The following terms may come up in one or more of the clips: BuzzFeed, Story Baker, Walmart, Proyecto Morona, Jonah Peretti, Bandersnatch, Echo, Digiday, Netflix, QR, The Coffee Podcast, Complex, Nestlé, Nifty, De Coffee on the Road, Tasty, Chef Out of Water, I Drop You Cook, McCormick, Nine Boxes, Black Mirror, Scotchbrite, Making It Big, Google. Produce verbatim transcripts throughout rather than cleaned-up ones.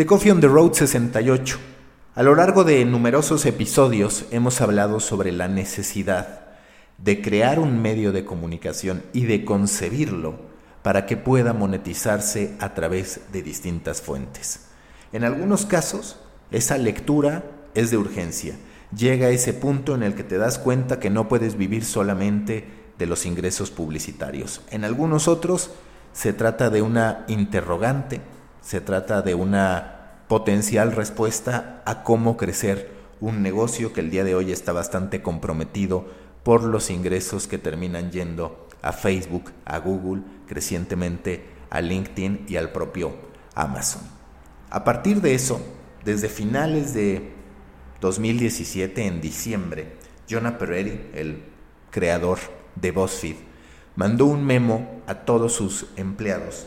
De Coffee on the Road sesenta y ocho. A lo largo de numerosos episodios hemos hablado sobre la necesidad de crear un medio de comunicación y de concebirlo para que pueda monetizarse a través de distintas fuentes. En algunos casos, esa lectura es de urgencia. Llega a ese punto en el que te das cuenta que no puedes vivir solamente de los ingresos publicitarios. En algunos otros, se trata de una interrogante, se trata de una potencial respuesta a cómo crecer un negocio que el día de hoy está bastante comprometido por los ingresos que terminan yendo a Facebook, a Google, crecientemente a LinkedIn y al propio Amazon. A partir de eso, desde finales de dos mil diecisiete, en diciembre, Jonah Peretti, el creador de BuzzFeed, mandó un memo a todos sus empleados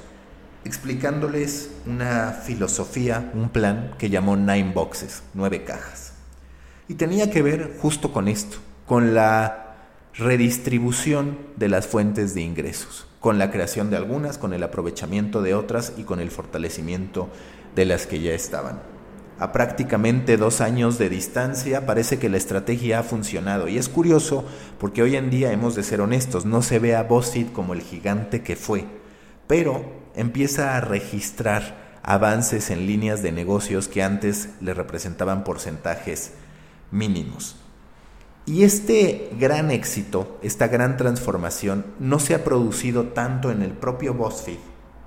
explicándoles una filosofía, un plan que llamó Nine Boxes, nueve cajas. Y tenía que ver justo con esto, con la redistribución de las fuentes de ingresos, con la creación de algunas, con el aprovechamiento de otras y con el fortalecimiento de las que ya estaban. A prácticamente dos años de distancia parece que la estrategia ha funcionado, y es curioso porque hoy en día hemos de ser honestos, no se ve a BuzzFeed como el gigante que fue, pero empieza a registrar avances en líneas de negocios que antes le representaban porcentajes mínimos. Y este gran éxito, esta gran transformación, no se ha producido tanto en el propio BuzzFeed,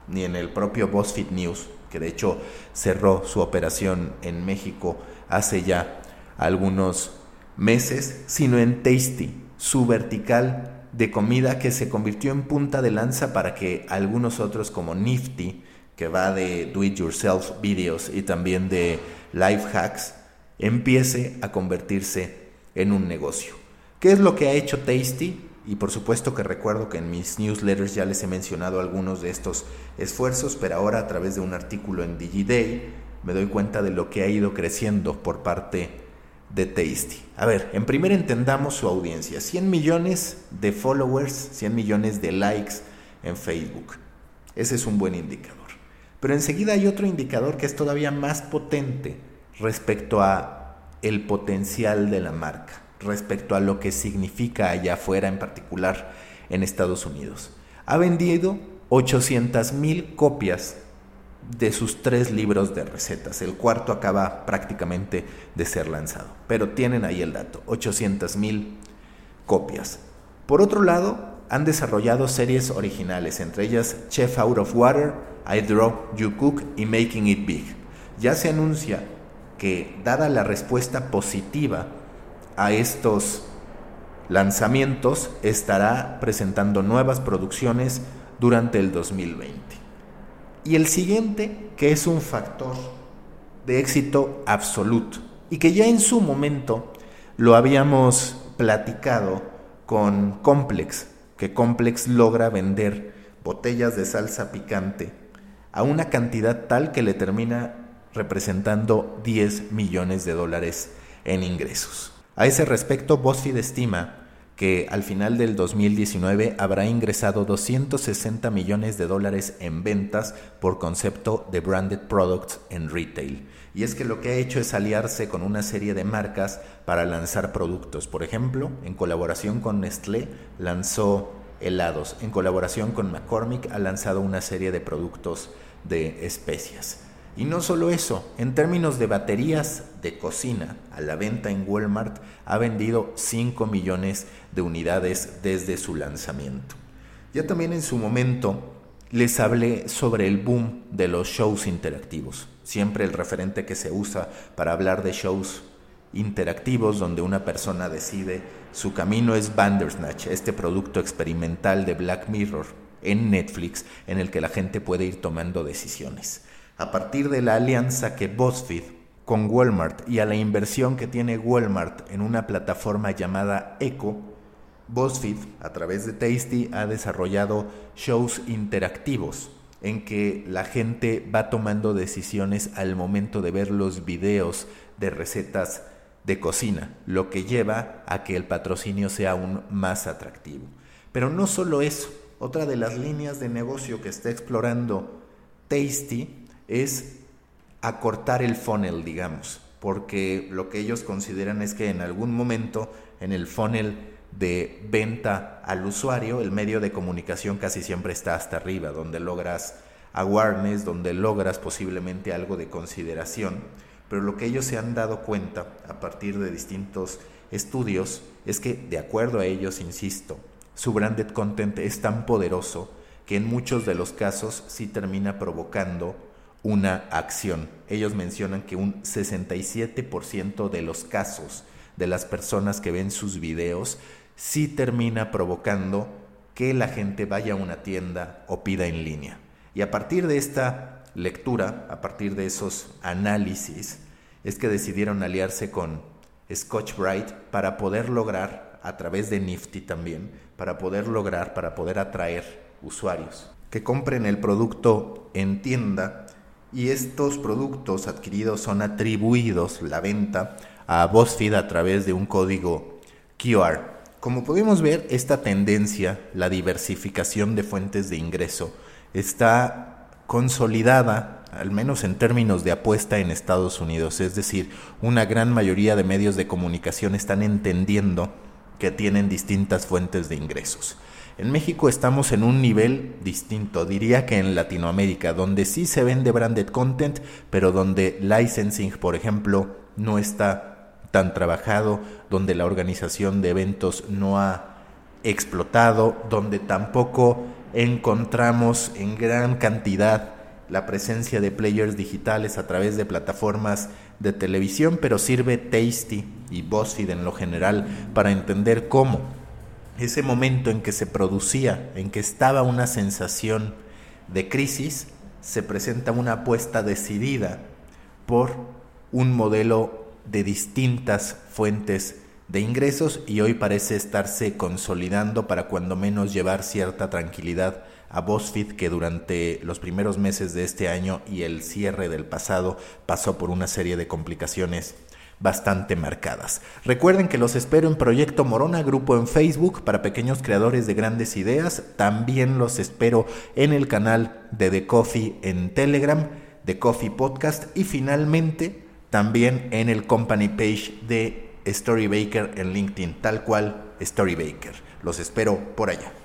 ni en el propio BuzzFeed News, que de hecho cerró su operación en México hace ya algunos meses, sino en Tasty, su vertical de comida que se convirtió en punta de lanza para que algunos otros como Nifty, que va de do it yourself videos y también de life hacks, empiece a convertirse en un negocio. ¿Qué es lo que ha hecho Tasty? Y por supuesto que recuerdo que en mis newsletters ya les he mencionado algunos de estos esfuerzos, pero ahora a través de un artículo en Digiday me doy cuenta de lo que ha ido creciendo por parte de Tasty. A ver, en primer entendamos su audiencia. cien millones de followers, cien millones de likes en Facebook. Ese es un buen indicador. Pero enseguida hay otro indicador que es todavía más potente respecto a el potencial de la marca, respecto a lo que significa allá afuera, en particular en Estados Unidos. Ha vendido ochocientas mil copias de sus tres libros de recetas. El cuarto acaba prácticamente de ser lanzado, pero tienen ahí el dato, ochocientas mil copias. Por otro lado, han desarrollado series originales, entre ellas Chef Out of Water, I Drop You Cook y Making It Big. Ya se anuncia que, dada la respuesta positiva a estos lanzamientos, estará presentando nuevas producciones durante el dos mil veinte. Y el siguiente, que es un factor de éxito absoluto y que ya en su momento lo habíamos platicado con Complex, que Complex logra vender botellas de salsa picante a una cantidad tal que le termina representando diez millones de dólares en ingresos. A ese respecto, BuzzFeed estima que al final del dos mil diecinueve habrá ingresado doscientos sesenta millones de dólares en ventas por concepto de branded products en retail. Y es que lo que ha hecho es aliarse con una serie de marcas para lanzar productos. Por ejemplo, en colaboración con Nestlé lanzó helados. En colaboración con McCormick ha lanzado una serie de productos de especias. Y no solo eso, en términos de baterías de cocina, a la venta en Walmart ha vendido cinco millones de unidades desde su lanzamiento. Ya también en su momento les hablé sobre el boom de los shows interactivos, siempre el referente que se usa para hablar de shows interactivos donde una persona decide su camino es Bandersnatch, este producto experimental de Black Mirror en Netflix en el que la gente puede ir tomando decisiones. A partir de la alianza que BuzzFeed con Walmart y a la inversión que tiene Walmart en una plataforma llamada Echo, BuzzFeed a través de Tasty ha desarrollado shows interactivos en que la gente va tomando decisiones al momento de ver los videos de recetas de cocina, lo que lleva a que el patrocinio sea aún más atractivo. Pero no solo eso, otra de las líneas de negocio que está explorando Tasty es acortar el funnel, digamos, porque lo que ellos consideran es que en algún momento en el funnel de venta al usuario, el medio de comunicación casi siempre está hasta arriba, donde logras awareness, donde logras posiblemente algo de consideración. Pero lo que ellos se han dado cuenta a partir de distintos estudios es que, de acuerdo a ellos, insisto, su branded content es tan poderoso que en muchos de los casos sí termina provocando una acción. Ellos mencionan que un sesenta y siete por ciento de los casos de las personas que ven sus videos sí termina provocando que la gente vaya a una tienda o pida en línea. Y a partir de esta lectura, a partir de esos análisis, es que decidieron aliarse con Scotchbrite para poder lograr, a través de Nifty también, para poder lograr, para poder atraer usuarios que compren el producto en tienda, y estos productos adquiridos son atribuidos, la venta, a BuzzFeed a través de un código Q R. Como podemos ver, esta tendencia, la diversificación de fuentes de ingreso, está consolidada, al menos en términos de apuesta, en Estados Unidos. Es decir, una gran mayoría de medios de comunicación están entendiendo que tienen distintas fuentes de ingresos. En México estamos en un nivel distinto, diría que en Latinoamérica, donde sí se vende branded content, pero donde licensing, por ejemplo, no está tan trabajado, donde la organización de eventos no ha explotado, donde tampoco encontramos en gran cantidad la presencia de players digitales a través de plataformas de televisión, pero sirve Tasty y BuzzFeed en lo general para entender cómo ese momento en que se producía, en que estaba una sensación de crisis, se presenta una apuesta decidida por un modelo de distintas fuentes de ingresos, y hoy parece estarse consolidando, para cuando menos llevar cierta tranquilidad a BuzzFeed, que durante los primeros meses de este año y el cierre del pasado pasó por una serie de complicaciones bastante marcadas. Recuerden que los espero en Proyecto Morona, grupo en Facebook para pequeños creadores de grandes ideas. También los espero en el canal de The Coffee en Telegram, The Coffee Podcast, y finalmente también en el company page de Story Baker en LinkedIn, tal cual Story Baker. Los espero por allá.